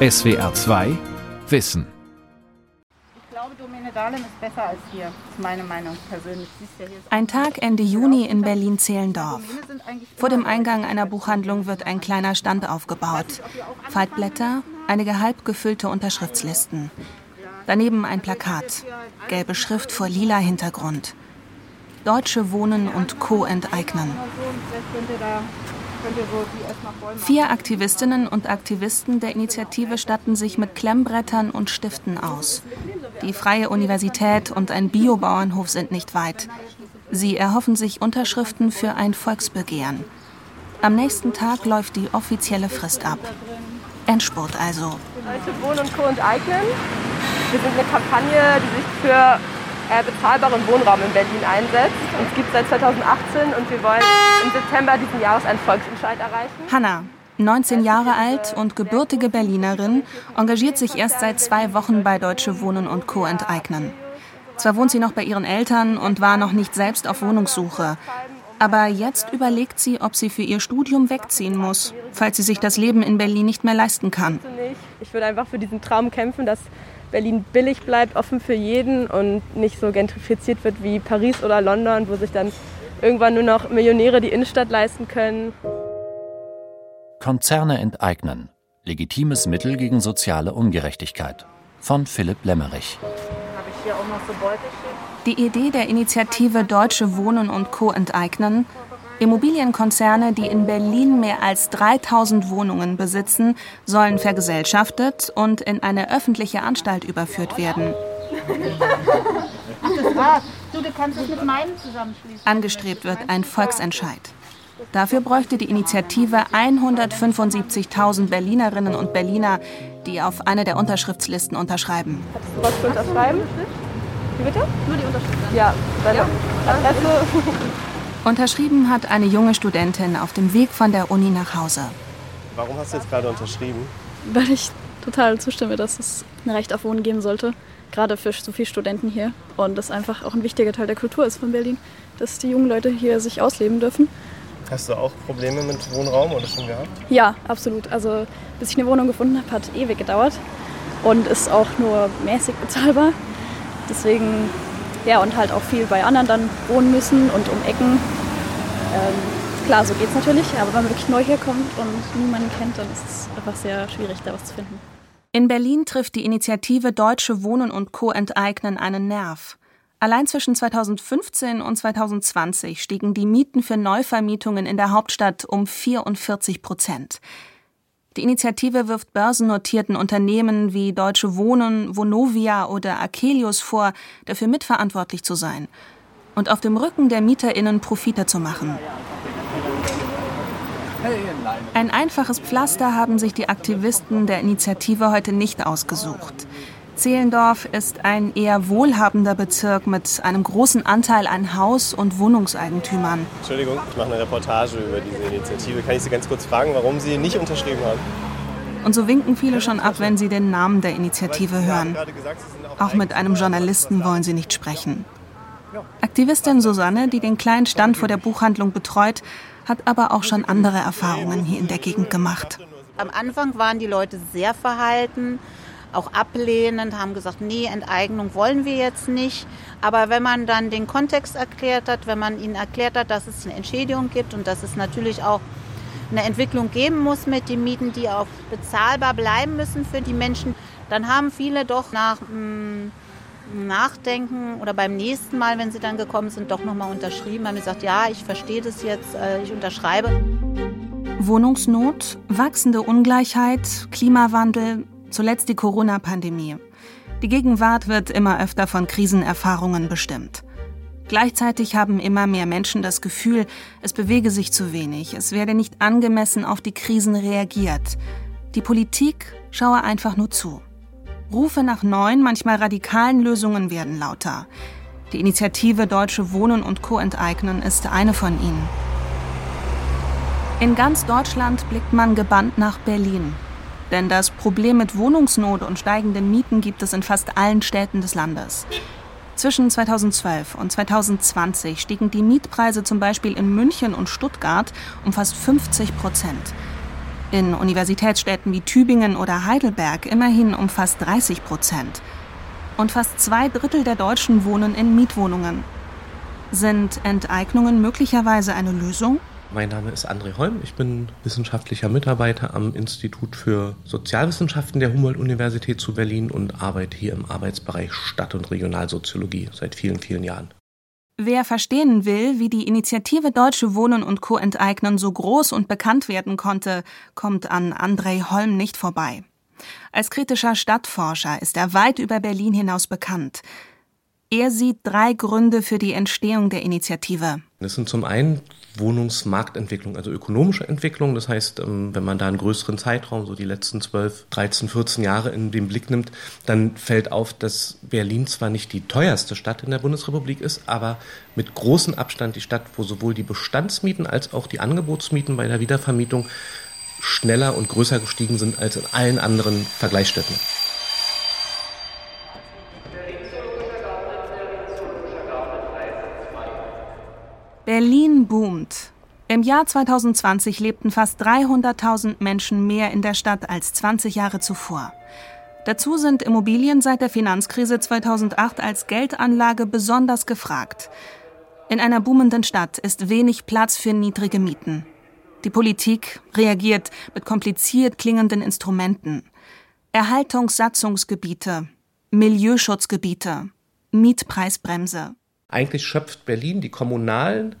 SWR2 Wissen. Ich glaube, Domäne Dahlem ist besser als hier, ist meine Meinung persönlich. Ein Tag Ende Juni in Berlin-Zehlendorf. Vor dem Eingang einer Buchhandlung wird ein kleiner Stand aufgebaut. Faltblätter, einige halb gefüllte Unterschriftslisten. Daneben ein Plakat, gelbe Schrift vor lila Hintergrund. Deutsche Wohnen und Co. enteignen. 4 Aktivistinnen und Aktivisten der Initiative statten sich mit Klemmbrettern und Stiften aus. Die Freie Universität und ein Biobauernhof sind nicht weit. Sie erhoffen sich Unterschriften für ein Volksbegehren. Am nächsten Tag läuft die offizielle Frist ab. Endspurt also. Deutsche Wohnen und Co. enteignen. Wir sind eine Kampagne, die sich für bezahlbaren Wohnraum in Berlin einsetzt. Uns gibt es seit 2018 und wir wollen im September diesen Jahres einen Volksentscheid erreichen. Hanna, 19 Jahre alt und gebürtige Berlinerin, engagiert sich erst seit 2 Wochen bei Deutsche Wohnen und Co. enteignen. Zwar wohnt sie noch bei ihren Eltern und war noch nicht selbst auf Wohnungssuche, aber jetzt überlegt sie, ob sie für ihr Studium wegziehen muss, falls sie sich das Leben in Berlin nicht mehr leisten kann. Ich würde einfach für diesen Traum kämpfen, dass Berlin billig bleibt, offen für jeden und nicht so gentrifiziert wird wie Paris oder London, wo sich dann irgendwann nur noch Millionäre die Innenstadt leisten können. Konzerne enteignen. Legitimes Mittel gegen soziale Ungerechtigkeit. Von Philipp Lämmerich. Habe ich hier auch noch so Beutelchen? Die Idee der Initiative Deutsche Wohnen und Co. enteignen: Immobilienkonzerne, die in Berlin mehr als 3000 Wohnungen besitzen, sollen vergesellschaftet und in eine öffentliche Anstalt überführt werden. Angestrebt wird ein Volksentscheid. Dafür bräuchte die Initiative 175.000 Berlinerinnen und Berliner, die auf eine der Unterschriftslisten unterschreiben. Hattest du was zu unterschreiben? Wie bitte? Nur die Unterschrift. Ja, deine Adresse. Unterschrieben hat eine junge Studentin auf dem Weg von der Uni nach Hause. Warum hast du jetzt gerade unterschrieben? Weil ich total zustimme, dass es ein Recht auf Wohnen geben sollte, gerade für so viele Studenten hier. Und das einfach auch ein wichtiger Teil der Kultur ist von Berlin, dass die jungen Leute hier sich ausleben dürfen. Hast du auch Probleme mit Wohnraum oder schon gehabt? Ja, absolut. Also bis ich eine Wohnung gefunden habe, hat ewig gedauert und ist auch nur mäßig bezahlbar. Deswegen. Ja, und halt auch viel bei anderen dann wohnen müssen und um Ecken. Klar, so geht's natürlich, aber wenn man wirklich neu herkommt und niemanden kennt, dann ist es einfach sehr schwierig, da was zu finden. In Berlin trifft die Initiative Deutsche Wohnen und Co. enteignen einen Nerv. Allein zwischen 2015 und 2020 stiegen die Mieten für Neuvermietungen in der Hauptstadt um 44%. Die Initiative wirft börsennotierten Unternehmen wie Deutsche Wohnen, Vonovia oder Akelius vor, dafür mitverantwortlich zu sein und auf dem Rücken der MieterInnen Profite zu machen. Ein einfaches Pflaster haben sich die Aktivisten der Initiative heute nicht ausgesucht. Zehlendorf ist ein eher wohlhabender Bezirk mit einem großen Anteil an Haus- und Wohnungseigentümern. Entschuldigung, ich mache eine Reportage über diese Initiative. Kann ich Sie ganz kurz fragen, warum Sie nicht unterschrieben haben? Und so winken viele schon ab, wenn sie den Namen der Initiative hören. Auch mit einem Journalisten wollen sie nicht sprechen. Aktivistin Susanne, die den kleinen Stand vor der Buchhandlung betreut, hat aber auch schon andere Erfahrungen hier in der Gegend gemacht. Am Anfang waren die Leute sehr verhalten, auch ablehnend, haben gesagt, nee, Enteignung wollen wir jetzt nicht. Aber wenn man dann den Kontext erklärt hat, wenn man ihnen erklärt hat, dass es eine Entschädigung gibt und dass es natürlich auch eine Entwicklung geben muss mit den Mieten, die auch bezahlbar bleiben müssen für die Menschen, dann haben viele doch nach Nachdenken oder beim nächsten Mal, wenn sie dann gekommen sind, doch nochmal unterschrieben, haben gesagt, ja, ich verstehe das jetzt, ich unterschreibe. Wohnungsnot, wachsende Ungleichheit, Klimawandel, zuletzt die Corona-Pandemie. Die Gegenwart wird immer öfter von Krisenerfahrungen bestimmt. Gleichzeitig haben immer mehr Menschen das Gefühl, es bewege sich zu wenig, es werde nicht angemessen auf die Krisen reagiert. Die Politik schaue einfach nur zu. Rufe nach neuen, manchmal radikalen Lösungen werden lauter. Die Initiative Deutsche Wohnen und Co. enteignen ist eine von ihnen. In ganz Deutschland blickt man gebannt nach Berlin. Denn das Problem mit Wohnungsnot und steigenden Mieten gibt es in fast allen Städten des Landes. Zwischen 2012 und 2020 stiegen die Mietpreise zum Beispiel in München und Stuttgart um fast 50%. In Universitätsstädten wie Tübingen oder Heidelberg immerhin um fast 30%. Und fast 2/3 der Deutschen wohnen in Mietwohnungen. Sind Enteignungen möglicherweise eine Lösung? Mein Name ist Andrej Holm, ich bin wissenschaftlicher Mitarbeiter am Institut für Sozialwissenschaften der Humboldt-Universität zu Berlin und arbeite hier im Arbeitsbereich Stadt- und Regionalsoziologie seit vielen, vielen Jahren. Wer verstehen will, wie die Initiative Deutsche Wohnen und Co. enteignen so groß und bekannt werden konnte, kommt an Andrej Holm nicht vorbei. Als kritischer Stadtforscher ist er weit über Berlin hinaus bekannt. Er sieht 3 Gründe für die Entstehung der Initiative. Das sind zum einen Wohnungsmarktentwicklung, also ökonomische Entwicklung. Das heißt, wenn man da einen größeren Zeitraum, so die letzten 12, 13, 14 Jahre in den Blick nimmt, dann fällt auf, dass Berlin zwar nicht die teuerste Stadt in der Bundesrepublik ist, aber mit großem Abstand die Stadt, wo sowohl die Bestandsmieten als auch die Angebotsmieten bei der Wiedervermietung schneller und größer gestiegen sind als in allen anderen Vergleichsstädten. Berlin boomt. Im Jahr 2020 lebten fast 300.000 Menschen mehr in der Stadt als 20 Jahre zuvor. Dazu sind Immobilien seit der Finanzkrise 2008 als Geldanlage besonders gefragt. In einer boomenden Stadt ist wenig Platz für niedrige Mieten. Die Politik reagiert mit kompliziert klingenden Instrumenten. Erhaltungssatzungsgebiete, Milieuschutzgebiete, Mietpreisbremse. Eigentlich schöpft Berlin die kommunalen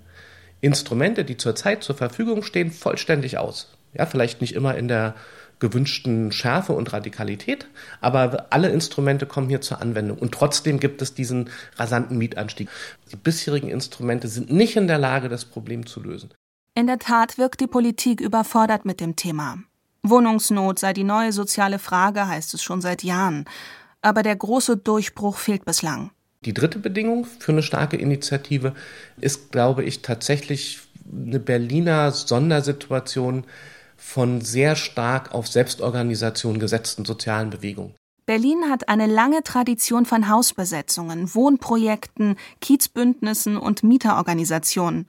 Instrumente, die zurzeit zur Verfügung stehen, vollständig aus. Ja, vielleicht nicht immer in der gewünschten Schärfe und Radikalität, aber alle Instrumente kommen hier zur Anwendung. Und trotzdem gibt es diesen rasanten Mietanstieg. Die bisherigen Instrumente sind nicht in der Lage, das Problem zu lösen. In der Tat wirkt die Politik überfordert mit dem Thema. Wohnungsnot sei die neue soziale Frage, heißt es schon seit Jahren. Aber der große Durchbruch fehlt bislang. Die dritte Bedingung für eine starke Initiative ist, glaube ich, tatsächlich eine Berliner Sondersituation von sehr stark auf Selbstorganisation gesetzten sozialen Bewegungen. Berlin hat eine lange Tradition von Hausbesetzungen, Wohnprojekten, Kiezbündnissen und Mieterorganisationen.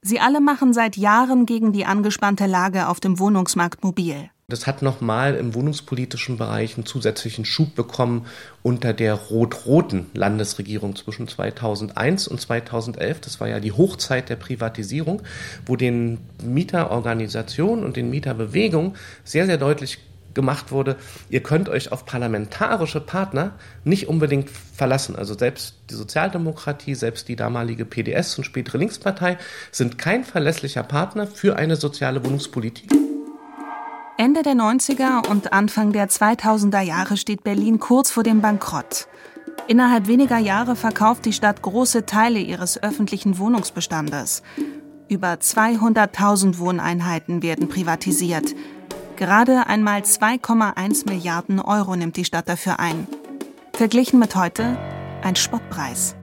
Sie alle machen seit Jahren gegen die angespannte Lage auf dem Wohnungsmarkt mobil. Das hat nochmal im wohnungspolitischen Bereich einen zusätzlichen Schub bekommen unter der rot-roten Landesregierung zwischen 2001 und 2011. Das war ja die Hochzeit der Privatisierung, wo den Mieterorganisationen und den Mieterbewegungen sehr, sehr deutlich gemacht wurde, ihr könnt euch auf parlamentarische Partner nicht unbedingt verlassen. Also selbst die Sozialdemokratie, selbst die damalige PDS und spätere Linkspartei sind kein verlässlicher Partner für eine soziale Wohnungspolitik. Ende der 90er und Anfang der 2000er Jahre steht Berlin kurz vor dem Bankrott. Innerhalb weniger Jahre verkauft die Stadt große Teile ihres öffentlichen Wohnungsbestandes. Über 200.000 Wohneinheiten werden privatisiert. Gerade einmal 2,1 Milliarden Euro nimmt die Stadt dafür ein. Verglichen mit heute ein Spottpreis.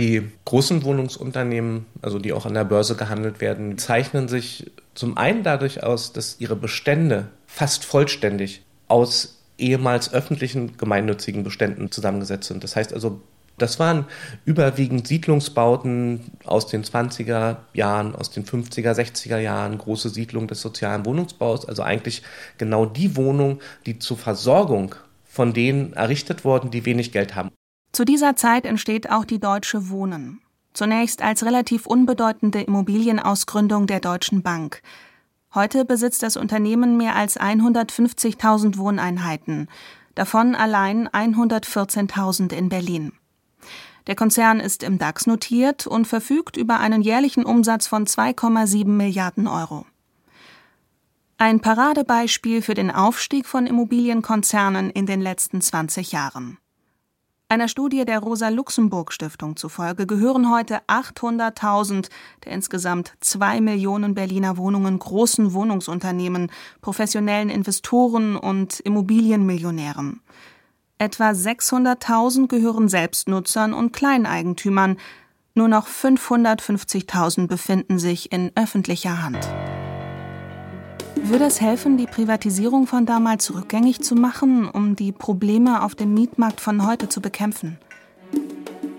Die großen Wohnungsunternehmen, also die auch an der Börse gehandelt werden, zeichnen sich zum einen dadurch aus, dass ihre Bestände fast vollständig aus ehemals öffentlichen gemeinnützigen Beständen zusammengesetzt sind. Das heißt also, das waren überwiegend Siedlungsbauten aus den 20er Jahren, aus den 50er, 60er Jahren, große Siedlungen des sozialen Wohnungsbaus, also eigentlich genau die Wohnungen, die zur Versorgung von denen errichtet wurden, die wenig Geld haben. Zu dieser Zeit entsteht auch die Deutsche Wohnen. Zunächst als relativ unbedeutende Immobilienausgründung der Deutschen Bank. Heute besitzt das Unternehmen mehr als 150.000 Wohneinheiten, davon allein 114.000 in Berlin. Der Konzern ist im DAX notiert und verfügt über einen jährlichen Umsatz von 2,7 Milliarden Euro. Ein Paradebeispiel für den Aufstieg von Immobilienkonzernen in den letzten 20 Jahren. Einer Studie der Rosa-Luxemburg-Stiftung zufolge gehören heute 800.000 der insgesamt 2 Millionen Berliner Wohnungen großen Wohnungsunternehmen, professionellen Investoren und Immobilienmillionären. Etwa 600.000 gehören Selbstnutzern und Kleineigentümern. Nur noch 550.000 befinden sich in öffentlicher Hand. Würde es helfen, die Privatisierung von damals rückgängig zu machen, um die Probleme auf dem Mietmarkt von heute zu bekämpfen?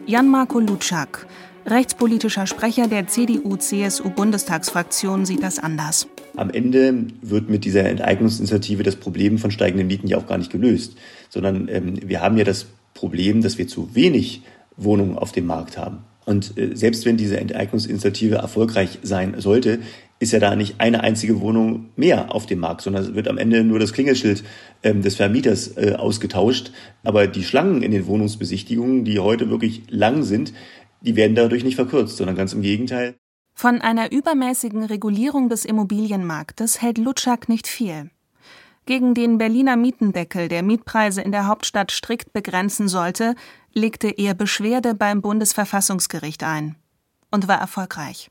Jan-Marco Luczak, rechtspolitischer Sprecher der CDU-CSU-Bundestagsfraktion, sieht das anders. am Ende wird mit dieser Enteignungsinitiative das Problem von steigenden Mieten ja auch gar nicht gelöst, sondern wir haben ja das Problem, dass wir zu wenig Wohnungen auf dem Markt haben. Und selbst wenn diese Enteignungsinitiative erfolgreich sein sollte, ist ja da nicht eine einzige Wohnung mehr auf dem Markt, sondern es wird am Ende nur das Klingelschild des Vermieters ausgetauscht. Aber die Schlangen in den Wohnungsbesichtigungen, die heute wirklich lang sind, die werden dadurch nicht verkürzt, sondern ganz im Gegenteil. Von einer übermäßigen Regulierung des Immobilienmarktes hält Luczak nicht viel. Gegen den Berliner Mietendeckel, der Mietpreise in der Hauptstadt strikt begrenzen sollte, legte er Beschwerde beim Bundesverfassungsgericht ein und war erfolgreich.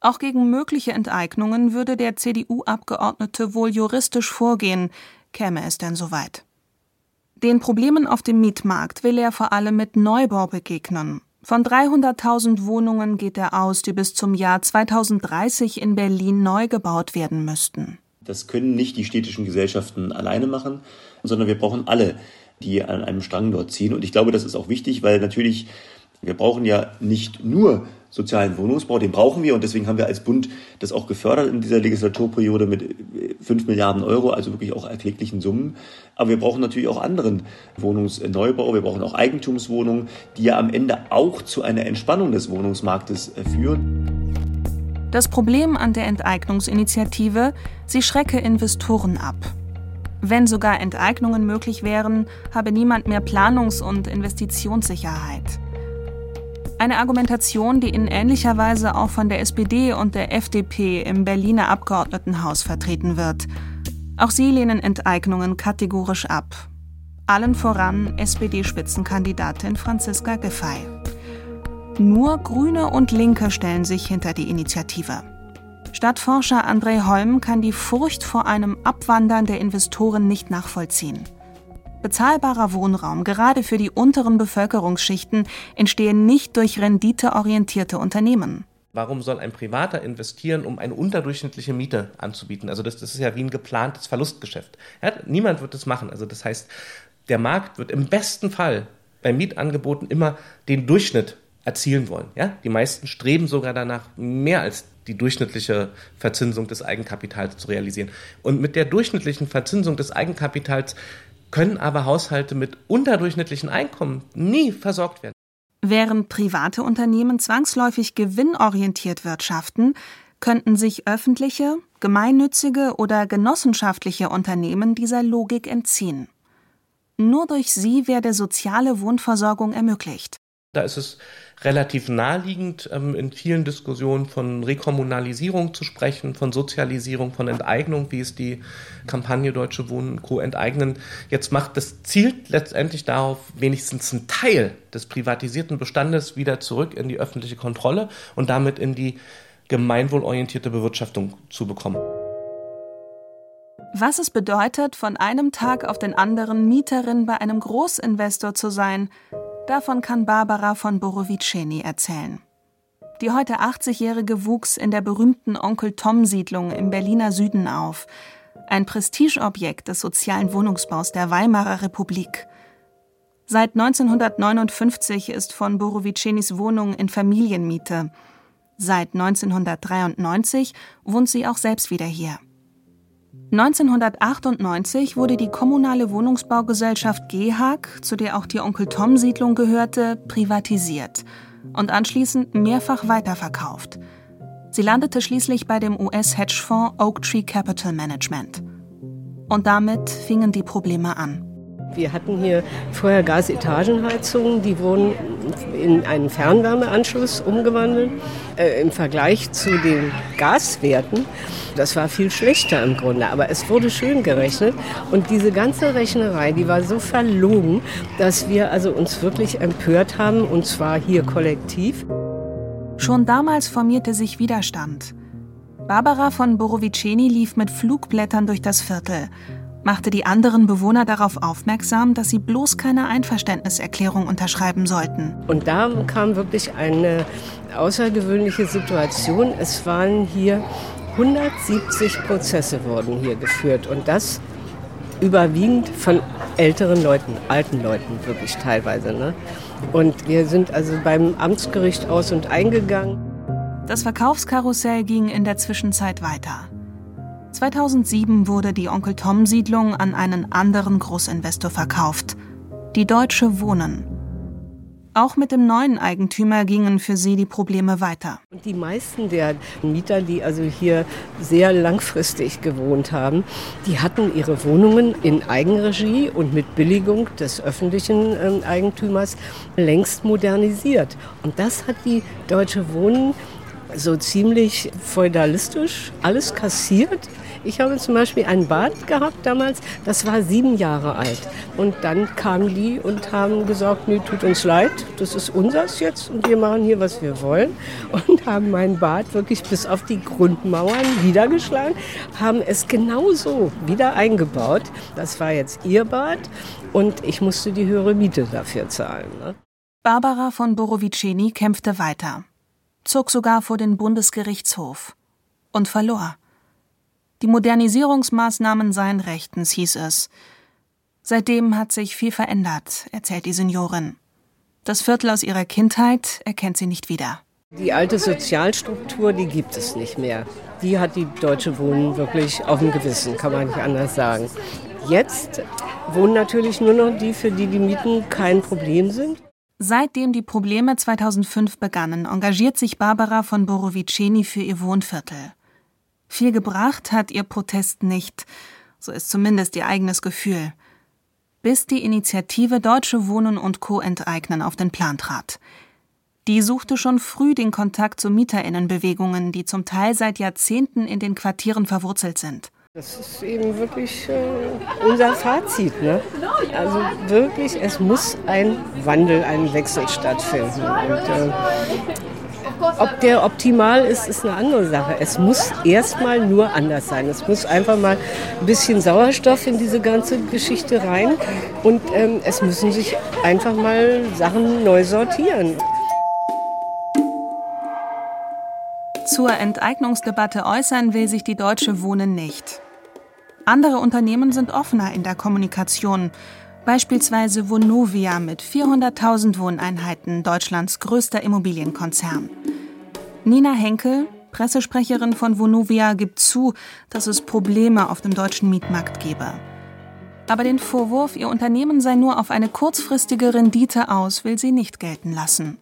Auch gegen mögliche Enteignungen würde der CDU-Abgeordnete wohl juristisch vorgehen, käme es denn soweit. Den Problemen auf dem Mietmarkt will er vor allem mit Neubau begegnen. Von 300.000 Wohnungen geht er aus, die bis zum Jahr 2030 in Berlin neu gebaut werden müssten. Das können nicht die städtischen Gesellschaften alleine machen, sondern wir brauchen alle, die an einem Strang dort ziehen. Und ich glaube, das ist auch wichtig, weil natürlich, wir brauchen ja nicht nur sozialen Wohnungsbau, den brauchen wir. Und deswegen haben wir als Bund das auch gefördert in dieser Legislaturperiode mit 5 Milliarden Euro, also wirklich auch erklecklichen Summen. Aber wir brauchen natürlich auch anderen Wohnungsneubau, wir brauchen auch Eigentumswohnungen, die ja am Ende auch zu einer Entspannung des Wohnungsmarktes führen. Das Problem an der Enteignungsinitiative, sie schrecke Investoren ab. Wenn sogar Enteignungen möglich wären, habe niemand mehr Planungs- und Investitionssicherheit. Eine Argumentation, die in ähnlicher Weise auch von der SPD und der FDP im Berliner Abgeordnetenhaus vertreten wird. Auch sie lehnen Enteignungen kategorisch ab. Allen voran SPD-Spitzenkandidatin Franziska Giffey. Nur Grüne und Linke stellen sich hinter die Initiative. Stadtforscher Andrej Holm kann die Furcht vor einem Abwandern der Investoren nicht nachvollziehen. Bezahlbarer Wohnraum, gerade für die unteren Bevölkerungsschichten, entstehe nicht durch renditeorientierte Unternehmen. Warum soll ein Privater investieren, um eine unterdurchschnittliche Miete anzubieten? Also das ist ja wie ein geplantes Verlustgeschäft. Ja, niemand wird das machen. Also das heißt, der Markt wird im besten Fall bei Mietangeboten immer den Durchschnitt erzielen wollen. Ja? Die meisten streben sogar danach, mehr als die durchschnittliche Verzinsung des Eigenkapitals zu realisieren. Und mit der durchschnittlichen Verzinsung des Eigenkapitals können aber Haushalte mit unterdurchschnittlichen Einkommen nie versorgt werden. Während private Unternehmen zwangsläufig gewinnorientiert wirtschaften, könnten sich öffentliche, gemeinnützige oder genossenschaftliche Unternehmen dieser Logik entziehen. Nur durch sie werde soziale Wohnversorgung ermöglicht. Da ist es relativ naheliegend, in vielen Diskussionen von Rekommunalisierung zu sprechen, von Sozialisierung, von Enteignung, wie es die Kampagne Deutsche Wohnen und Co. enteignen jetzt macht. Das zielt letztendlich darauf, wenigstens einen Teil des privatisierten Bestandes wieder zurück in die öffentliche Kontrolle und damit in die gemeinwohlorientierte Bewirtschaftung zu bekommen. Was es bedeutet, von einem Tag auf den anderen Mieterin bei einem Großinvestor zu sein, davon kann Barbara von Boroviceni erzählen. Die heute 80-Jährige wuchs in der berühmten Onkel-Tom-Siedlung im Berliner Süden auf. Ein Prestigeobjekt des sozialen Wohnungsbaus der Weimarer Republik. Seit 1959 ist von Borovicenis Wohnung in Familienmiete. Seit 1993 wohnt sie auch selbst wieder hier. 1998 wurde die kommunale Wohnungsbaugesellschaft GEHAG, zu der auch die Onkel-Tom-Siedlung gehörte, privatisiert und anschließend mehrfach weiterverkauft. Sie landete schließlich bei dem US-Hedgefonds Oaktree Capital Management. Und damit fingen die Probleme an. Wir hatten hier vorher Gasetagenheizungen, die wurden in einen Fernwärmeanschluss umgewandelt. Im Vergleich zu den Gaswerten, das war viel schlechter im Grunde, aber es wurde schön gerechnet. Und diese ganze Rechnerei, die war so verlogen, dass wir also uns wirklich empört haben, und zwar hier kollektiv. Schon damals formierte sich Widerstand. Barbara von Boroviceni lief mit Flugblättern durch das Viertel, machte die anderen Bewohner darauf aufmerksam, dass sie bloß keine Einverständniserklärung unterschreiben sollten. Und da kam wirklich eine außergewöhnliche Situation. Es waren hier 170 Prozesse wurden hier geführt, und das überwiegend von älteren Leuten, alten Leuten wirklich teilweise. Ne? Und wir sind also beim Amtsgericht aus- und eingegangen. Das Verkaufskarussell ging in der Zwischenzeit weiter. 2007 wurde die Onkel-Tom-Siedlung an einen anderen Großinvestor verkauft, die Deutsche Wohnen. Auch mit dem neuen Eigentümer gingen für sie die Probleme weiter. Die meisten der Mieter, die also hier sehr langfristig gewohnt haben, die hatten ihre Wohnungen in Eigenregie und mit Billigung des öffentlichen Eigentümers längst modernisiert. Und das hat die Deutsche Wohnen so ziemlich feudalistisch alles kassiert. Ich habe zum Beispiel ein Bad gehabt damals, das war 7 Jahre alt. Und dann kamen die und haben gesagt, nee, tut uns leid, das ist unseres jetzt und wir machen hier, was wir wollen. Und haben mein Bad wirklich bis auf die Grundmauern niedergeschlagen, haben es genauso wieder eingebaut. Das war jetzt ihr Bad und ich musste die höhere Miete dafür zahlen. Ne? Barbara von Boroviceni kämpfte weiter, zog sogar vor den Bundesgerichtshof und verlor. Die Modernisierungsmaßnahmen seien rechtens, hieß es. Seitdem hat sich viel verändert, erzählt die Seniorin. Das Viertel aus ihrer Kindheit erkennt sie nicht wieder. Die alte Sozialstruktur, die gibt es nicht mehr. Die hat die Deutsche Wohnen wirklich auf dem Gewissen, kann man nicht anders sagen. Jetzt wohnen natürlich nur noch die, für die die Mieten kein Problem sind. Seitdem die Probleme 2005 begannen, engagiert sich Barbara von Boroviceni für ihr Wohnviertel. Viel gebracht hat ihr Protest nicht, so ist zumindest ihr eigenes Gefühl, bis die Initiative Deutsche Wohnen und Co. enteignen auf den Plan trat. Die suchte schon früh den Kontakt zu MieterInnenbewegungen, die zum Teil seit Jahrzehnten in den Quartieren verwurzelt sind. Das ist eben wirklich unser Fazit, ne? Also wirklich, es muss ein Wandel, ein Wechsel stattfinden. Und, ob der optimal ist, ist eine andere Sache. Es muss erstmal nur anders sein. Es muss einfach mal ein bisschen Sauerstoff in diese ganze Geschichte rein. Und es müssen sich einfach mal Sachen neu sortieren. Zur Enteignungsdebatte äußern will sich die Deutsche Wohnen nicht. Andere Unternehmen sind offener in der Kommunikation. Beispielsweise Vonovia mit 400.000 Wohneinheiten, Deutschlands größter Immobilienkonzern. Nina Henkel, Pressesprecherin von Vonovia, gibt zu, dass es Probleme auf dem deutschen Mietmarkt gebe. Aber den Vorwurf, ihr Unternehmen sei nur auf eine kurzfristige Rendite aus, will sie nicht gelten lassen.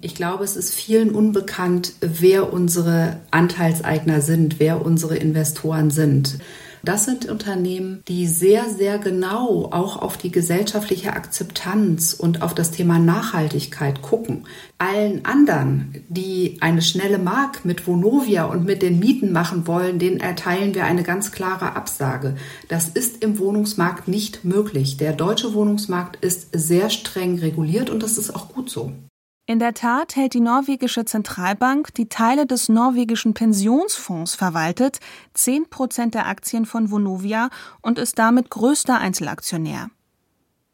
Ich glaube, es ist vielen unbekannt, wer unsere Anteilseigner sind, wer unsere Investoren sind. Das sind Unternehmen, die sehr, sehr genau auch auf die gesellschaftliche Akzeptanz und auf das Thema Nachhaltigkeit gucken. Allen anderen, die eine schnelle Mark mit Vonovia und mit den Mieten machen wollen, denen erteilen wir eine ganz klare Absage. Das ist im Wohnungsmarkt nicht möglich. Der deutsche Wohnungsmarkt ist sehr streng reguliert und das ist auch gut so. In der Tat hält die norwegische Zentralbank, die Teile des norwegischen Pensionsfonds verwaltet, 10% der Aktien von Vonovia und ist damit größter Einzelaktionär.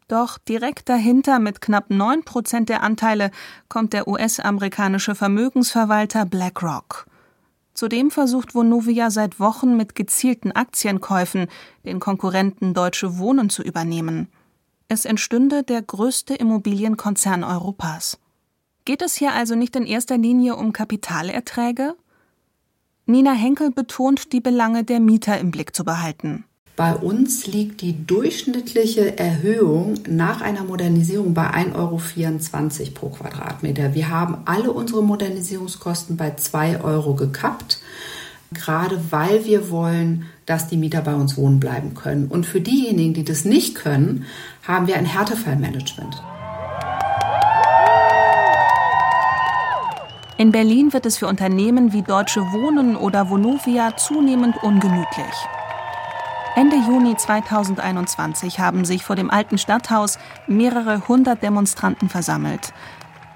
Doch direkt dahinter mit knapp 9% der Anteile kommt der US-amerikanische Vermögensverwalter BlackRock. Zudem versucht Vonovia seit Wochen mit gezielten Aktienkäufen den Konkurrenten Deutsche Wohnen zu übernehmen. Es entstünde der größte Immobilienkonzern Europas. Geht es hier also nicht in erster Linie um Kapitalerträge? Nina Henkel betont, die Belange der Mieter im Blick zu behalten. Bei uns liegt die durchschnittliche Erhöhung nach einer Modernisierung bei 1,24 Euro pro Quadratmeter. Wir haben alle unsere Modernisierungskosten bei 2 Euro gekappt, gerade weil wir wollen, dass die Mieter bei uns wohnen bleiben können. Und für diejenigen, die das nicht können, haben wir ein Härtefallmanagement. In Berlin wird es für Unternehmen wie Deutsche Wohnen oder Vonovia zunehmend ungemütlich. Ende Juni 2021 haben sich vor dem alten Stadthaus mehrere hundert Demonstranten versammelt.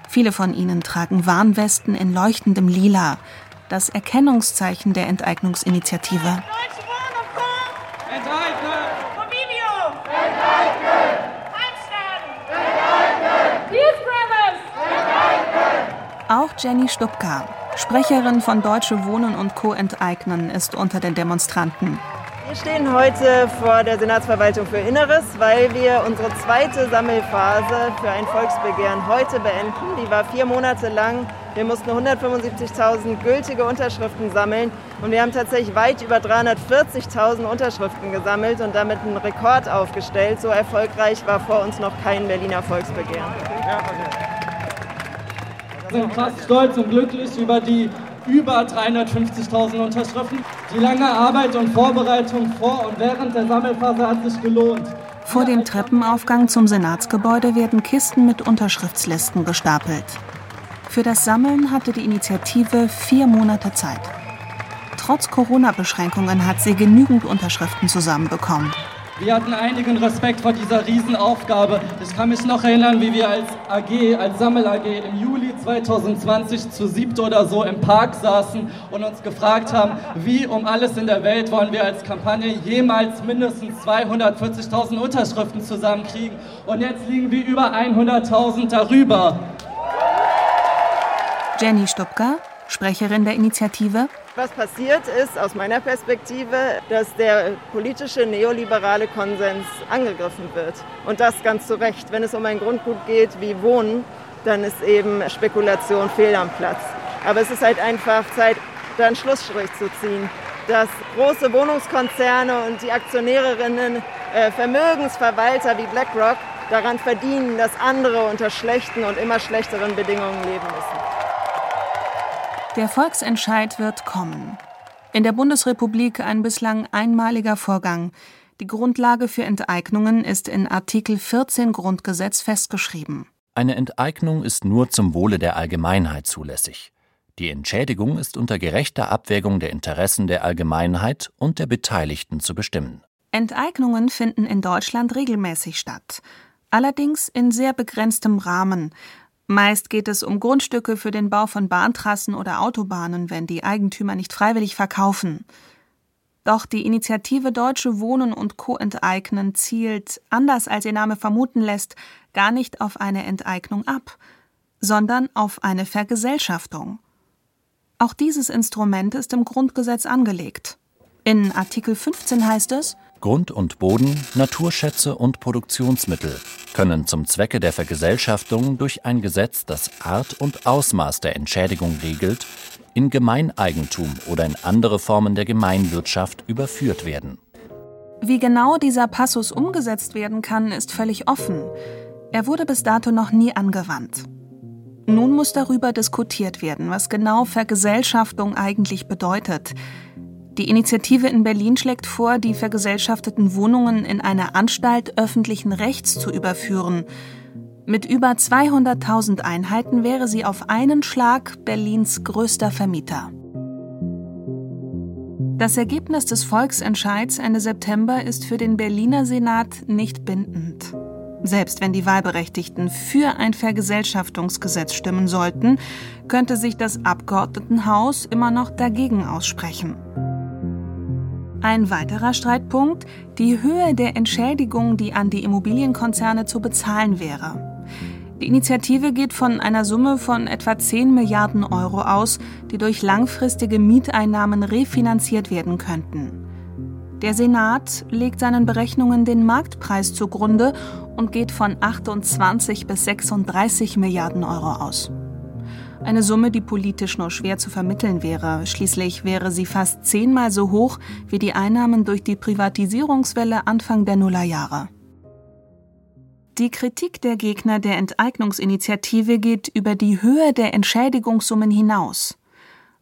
Viele von ihnen tragen Warnwesten in leuchtendem Lila, das Erkennungszeichen der Enteignungsinitiative. Auch Jenny Stupka, Sprecherin von Deutsche Wohnen und Co. enteignen, ist unter den Demonstranten. Wir stehen heute vor der Senatsverwaltung für Inneres, weil wir unsere zweite Sammelphase für ein Volksbegehren heute beenden. Die war 4 Monate lang Wir mussten 175.000 gültige Unterschriften sammeln und wir haben tatsächlich weit über 340.000 Unterschriften gesammelt und damit einen Rekord aufgestellt. So erfolgreich war vor uns noch kein Berliner Volksbegehren. Wir sind fast stolz und glücklich über die über 350.000 Unterschriften. Die lange Arbeit und Vorbereitung vor und während der Sammelphase hat sich gelohnt. Vor dem Treppenaufgang zum Senatsgebäude werden Kisten mit Unterschriftslisten gestapelt. Für das Sammeln hatte die Initiative 4 Monate Zeit. Trotz Corona-Beschränkungen hat sie genügend Unterschriften zusammenbekommen. Wir hatten einigen Respekt vor dieser Riesenaufgabe. Ich kann mich noch erinnern, wie wir als Sammel-AG im Juli 2020 zu 7 oder so im Park saßen und uns gefragt haben, wie um alles in der Welt wollen wir als Kampagne jemals mindestens 240.000 Unterschriften zusammenkriegen. Und jetzt liegen wir über 100.000 darüber. Jenny Stupka, Sprecherin der Initiative. Was passiert ist, aus meiner Perspektive, dass der politische neoliberale Konsens angegriffen wird. Und das ganz zu Recht. Wenn es um ein Grundgut geht wie Wohnen, dann ist eben Spekulation fehl am Platz. Aber es ist halt einfach Zeit, da einen Schlussstrich zu ziehen, dass große Wohnungskonzerne und die Aktionärinnen, Vermögensverwalter wie BlackRock daran verdienen, dass andere unter schlechten und immer schlechteren Bedingungen leben müssen. Der Volksentscheid wird kommen. In der Bundesrepublik ein bislang einmaliger Vorgang. Die Grundlage für Enteignungen ist in Artikel 14 Grundgesetz festgeschrieben. Eine Enteignung ist nur zum Wohle der Allgemeinheit zulässig. Die Entschädigung ist unter gerechter Abwägung der Interessen der Allgemeinheit und der Beteiligten zu bestimmen. Enteignungen finden in Deutschland regelmäßig statt. Allerdings in sehr begrenztem Rahmen. Meist geht es um Grundstücke für den Bau von Bahntrassen oder Autobahnen, wenn die Eigentümer nicht freiwillig verkaufen. Doch die Initiative Deutsche Wohnen und Co. enteignen zielt, anders als ihr Name vermuten lässt, gar nicht auf eine Enteignung ab, sondern auf eine Vergesellschaftung. Auch dieses Instrument ist im Grundgesetz angelegt. In Artikel 15 heißt es: Grund und Boden, Naturschätze und Produktionsmittel können zum Zwecke der Vergesellschaftung durch ein Gesetz, das Art und Ausmaß der Entschädigung regelt, in Gemeineigentum oder in andere Formen der Gemeinwirtschaft überführt werden. Wie genau dieser Passus umgesetzt werden kann, ist völlig offen. Er wurde bis dato noch nie angewandt. Nun muss darüber diskutiert werden, was genau Vergesellschaftung eigentlich bedeutet. Die Initiative in Berlin schlägt vor, die vergesellschafteten Wohnungen in eine Anstalt öffentlichen Rechts zu überführen. Mit über 200.000 Einheiten wäre sie auf einen Schlag Berlins größter Vermieter. Das Ergebnis des Volksentscheids Ende September ist für den Berliner Senat nicht bindend. Selbst wenn die Wahlberechtigten für ein Vergesellschaftungsgesetz stimmen sollten, könnte sich das Abgeordnetenhaus immer noch dagegen aussprechen. Ein weiterer Streitpunkt: die Höhe der Entschädigung, die an die Immobilienkonzerne zu bezahlen wäre. Die Initiative geht von einer Summe von etwa 10 Milliarden Euro aus, die durch langfristige Mieteinnahmen refinanziert werden könnten. Der Senat legt seinen Berechnungen den Marktpreis zugrunde und geht von 28 bis 36 Milliarden Euro aus. Eine Summe, die politisch nur schwer zu vermitteln wäre. Schließlich wäre sie fast 10-mal so hoch wie die Einnahmen durch die Privatisierungswelle Anfang der Nullerjahre. Die Kritik der Gegner der Enteignungsinitiative geht über die Höhe der Entschädigungssummen hinaus.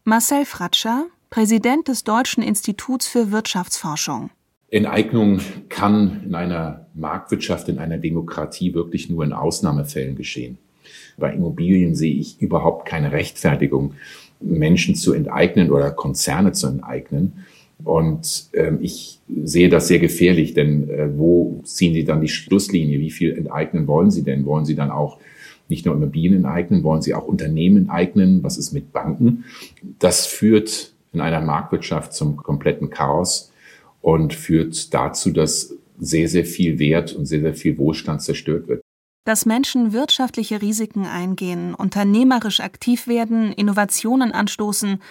Marcel Fratzscher, Präsident des Deutschen Instituts für Wirtschaftsforschung. Enteignung kann in einer Marktwirtschaft, in einer Demokratie wirklich nur in Ausnahmefällen geschehen. Bei Immobilien sehe ich überhaupt keine Rechtfertigung, Menschen zu enteignen oder Konzerne zu enteignen. Und ich sehe das sehr gefährlich, denn wo ziehen Sie dann die Schlusslinie? Wie viel enteignen wollen Sie denn? Wollen Sie dann auch nicht nur Immobilien enteignen, wollen Sie auch Unternehmen enteignen? Was ist mit Banken? Das führt in einer Marktwirtschaft zum kompletten Chaos und führt dazu, dass sehr, sehr viel Wert und sehr, sehr viel Wohlstand zerstört wird. Dass Menschen wirtschaftliche Risiken eingehen, unternehmerisch aktiv werden, Innovationen anstoßen,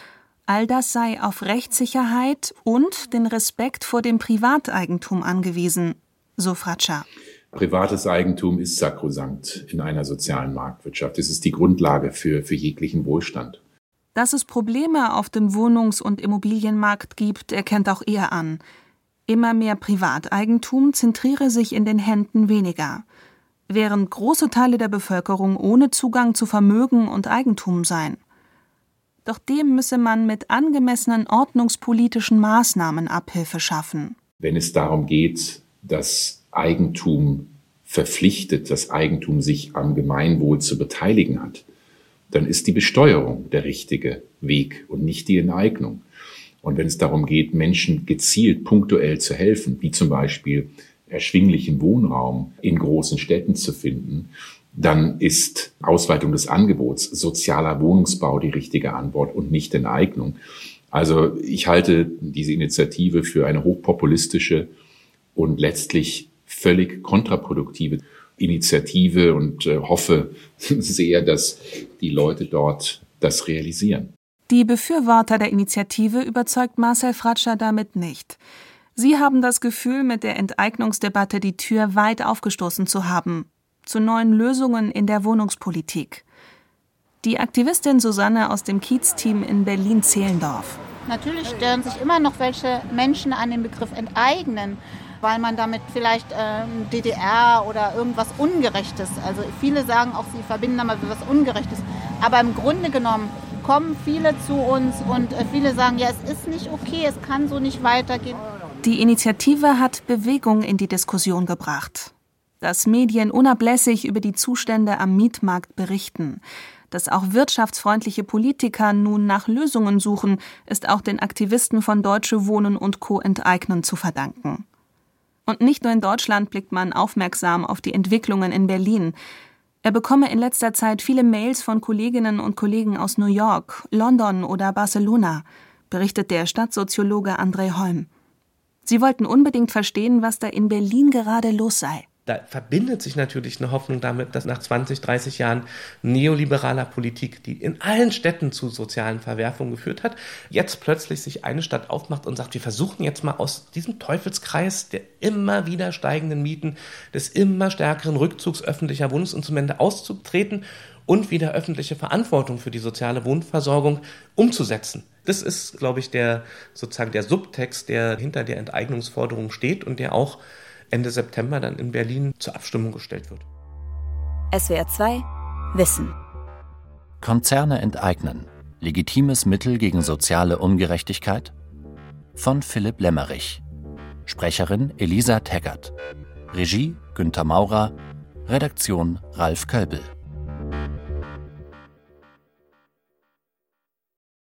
all das sei auf Rechtssicherheit und den Respekt vor dem Privateigentum angewiesen, so Fratzscher. privates Eigentum ist sakrosankt in einer sozialen Marktwirtschaft. Es ist die Grundlage für jeglichen Wohlstand. Dass es Probleme auf dem Wohnungs- und Immobilienmarkt gibt, erkennt auch er an. Immer mehr Privateigentum zentriere sich in den Händen weniger. Während große Teile der Bevölkerung ohne Zugang zu Vermögen und Eigentum seien. Doch dem müsse man mit angemessenen ordnungspolitischen Maßnahmen Abhilfe schaffen. Wenn es darum geht, dass Eigentum verpflichtet, dass Eigentum sich am Gemeinwohl zu beteiligen hat, dann ist die Besteuerung der richtige Weg und nicht die Enteignung. Und wenn es darum geht, Menschen gezielt punktuell zu helfen, wie zum Beispiel erschwinglichen Wohnraum in großen Städten zu finden, dann ist Ausweitung des Angebots, sozialer Wohnungsbau die richtige Antwort und nicht Enteignung. Also ich halte diese Initiative für eine hochpopulistische und letztlich völlig kontraproduktive Initiative und hoffe sehr, dass die Leute dort das realisieren. Die Befürworter der Initiative überzeugt Marcel Fratzscher damit nicht. Sie haben das Gefühl, mit der Enteignungsdebatte die Tür weit aufgestoßen zu haben, zu neuen Lösungen in der Wohnungspolitik. Die Aktivistin Susanne aus dem Kiez-Team in Berlin-Zehlendorf. Natürlich stören sich immer noch welche Menschen an den Begriff enteignen, weil man damit vielleicht DDR oder irgendwas Ungerechtes, also viele sagen auch, sie verbinden damit etwas Ungerechtes, aber im Grunde genommen kommen viele zu uns und viele sagen, ja, es ist nicht okay, es kann so nicht weitergehen. Die Initiative hat Bewegung in die Diskussion gebracht. Dass Medien unablässig über die Zustände am Mietmarkt berichten, dass auch wirtschaftsfreundliche Politiker nun nach Lösungen suchen, ist auch den Aktivisten von Deutsche Wohnen und Co. enteignen zu verdanken. Und nicht nur in Deutschland blickt man aufmerksam auf die Entwicklungen in Berlin. Er bekomme in letzter Zeit viele Mails von Kolleginnen und Kollegen aus New York, London oder Barcelona, berichtet der Stadtsoziologe Andrej Holm. Sie wollten unbedingt verstehen, was da in Berlin gerade los sei. Da verbindet sich natürlich eine Hoffnung damit, dass nach 20, 30 Jahren neoliberaler Politik, die in allen Städten zu sozialen Verwerfungen geführt hat, jetzt plötzlich sich eine Stadt aufmacht und sagt, wir versuchen jetzt mal aus diesem Teufelskreis der immer wieder steigenden Mieten, des immer stärkeren Rückzugs öffentlicher Wohnungsinstrumente auszutreten und wieder öffentliche Verantwortung für die soziale Wohnversorgung umzusetzen. Das ist, glaube ich, der Subtext, der hinter der Enteignungsforderung steht und der auch Ende September dann in Berlin zur Abstimmung gestellt wird. SWR2 Wissen. Konzerne enteignen. Legitimes Mittel gegen soziale Ungerechtigkeit? Von Philipp Lämmerich. Sprecherin Elisa Teckert. Regie Günter Maurer. Redaktion Ralf Kölbel.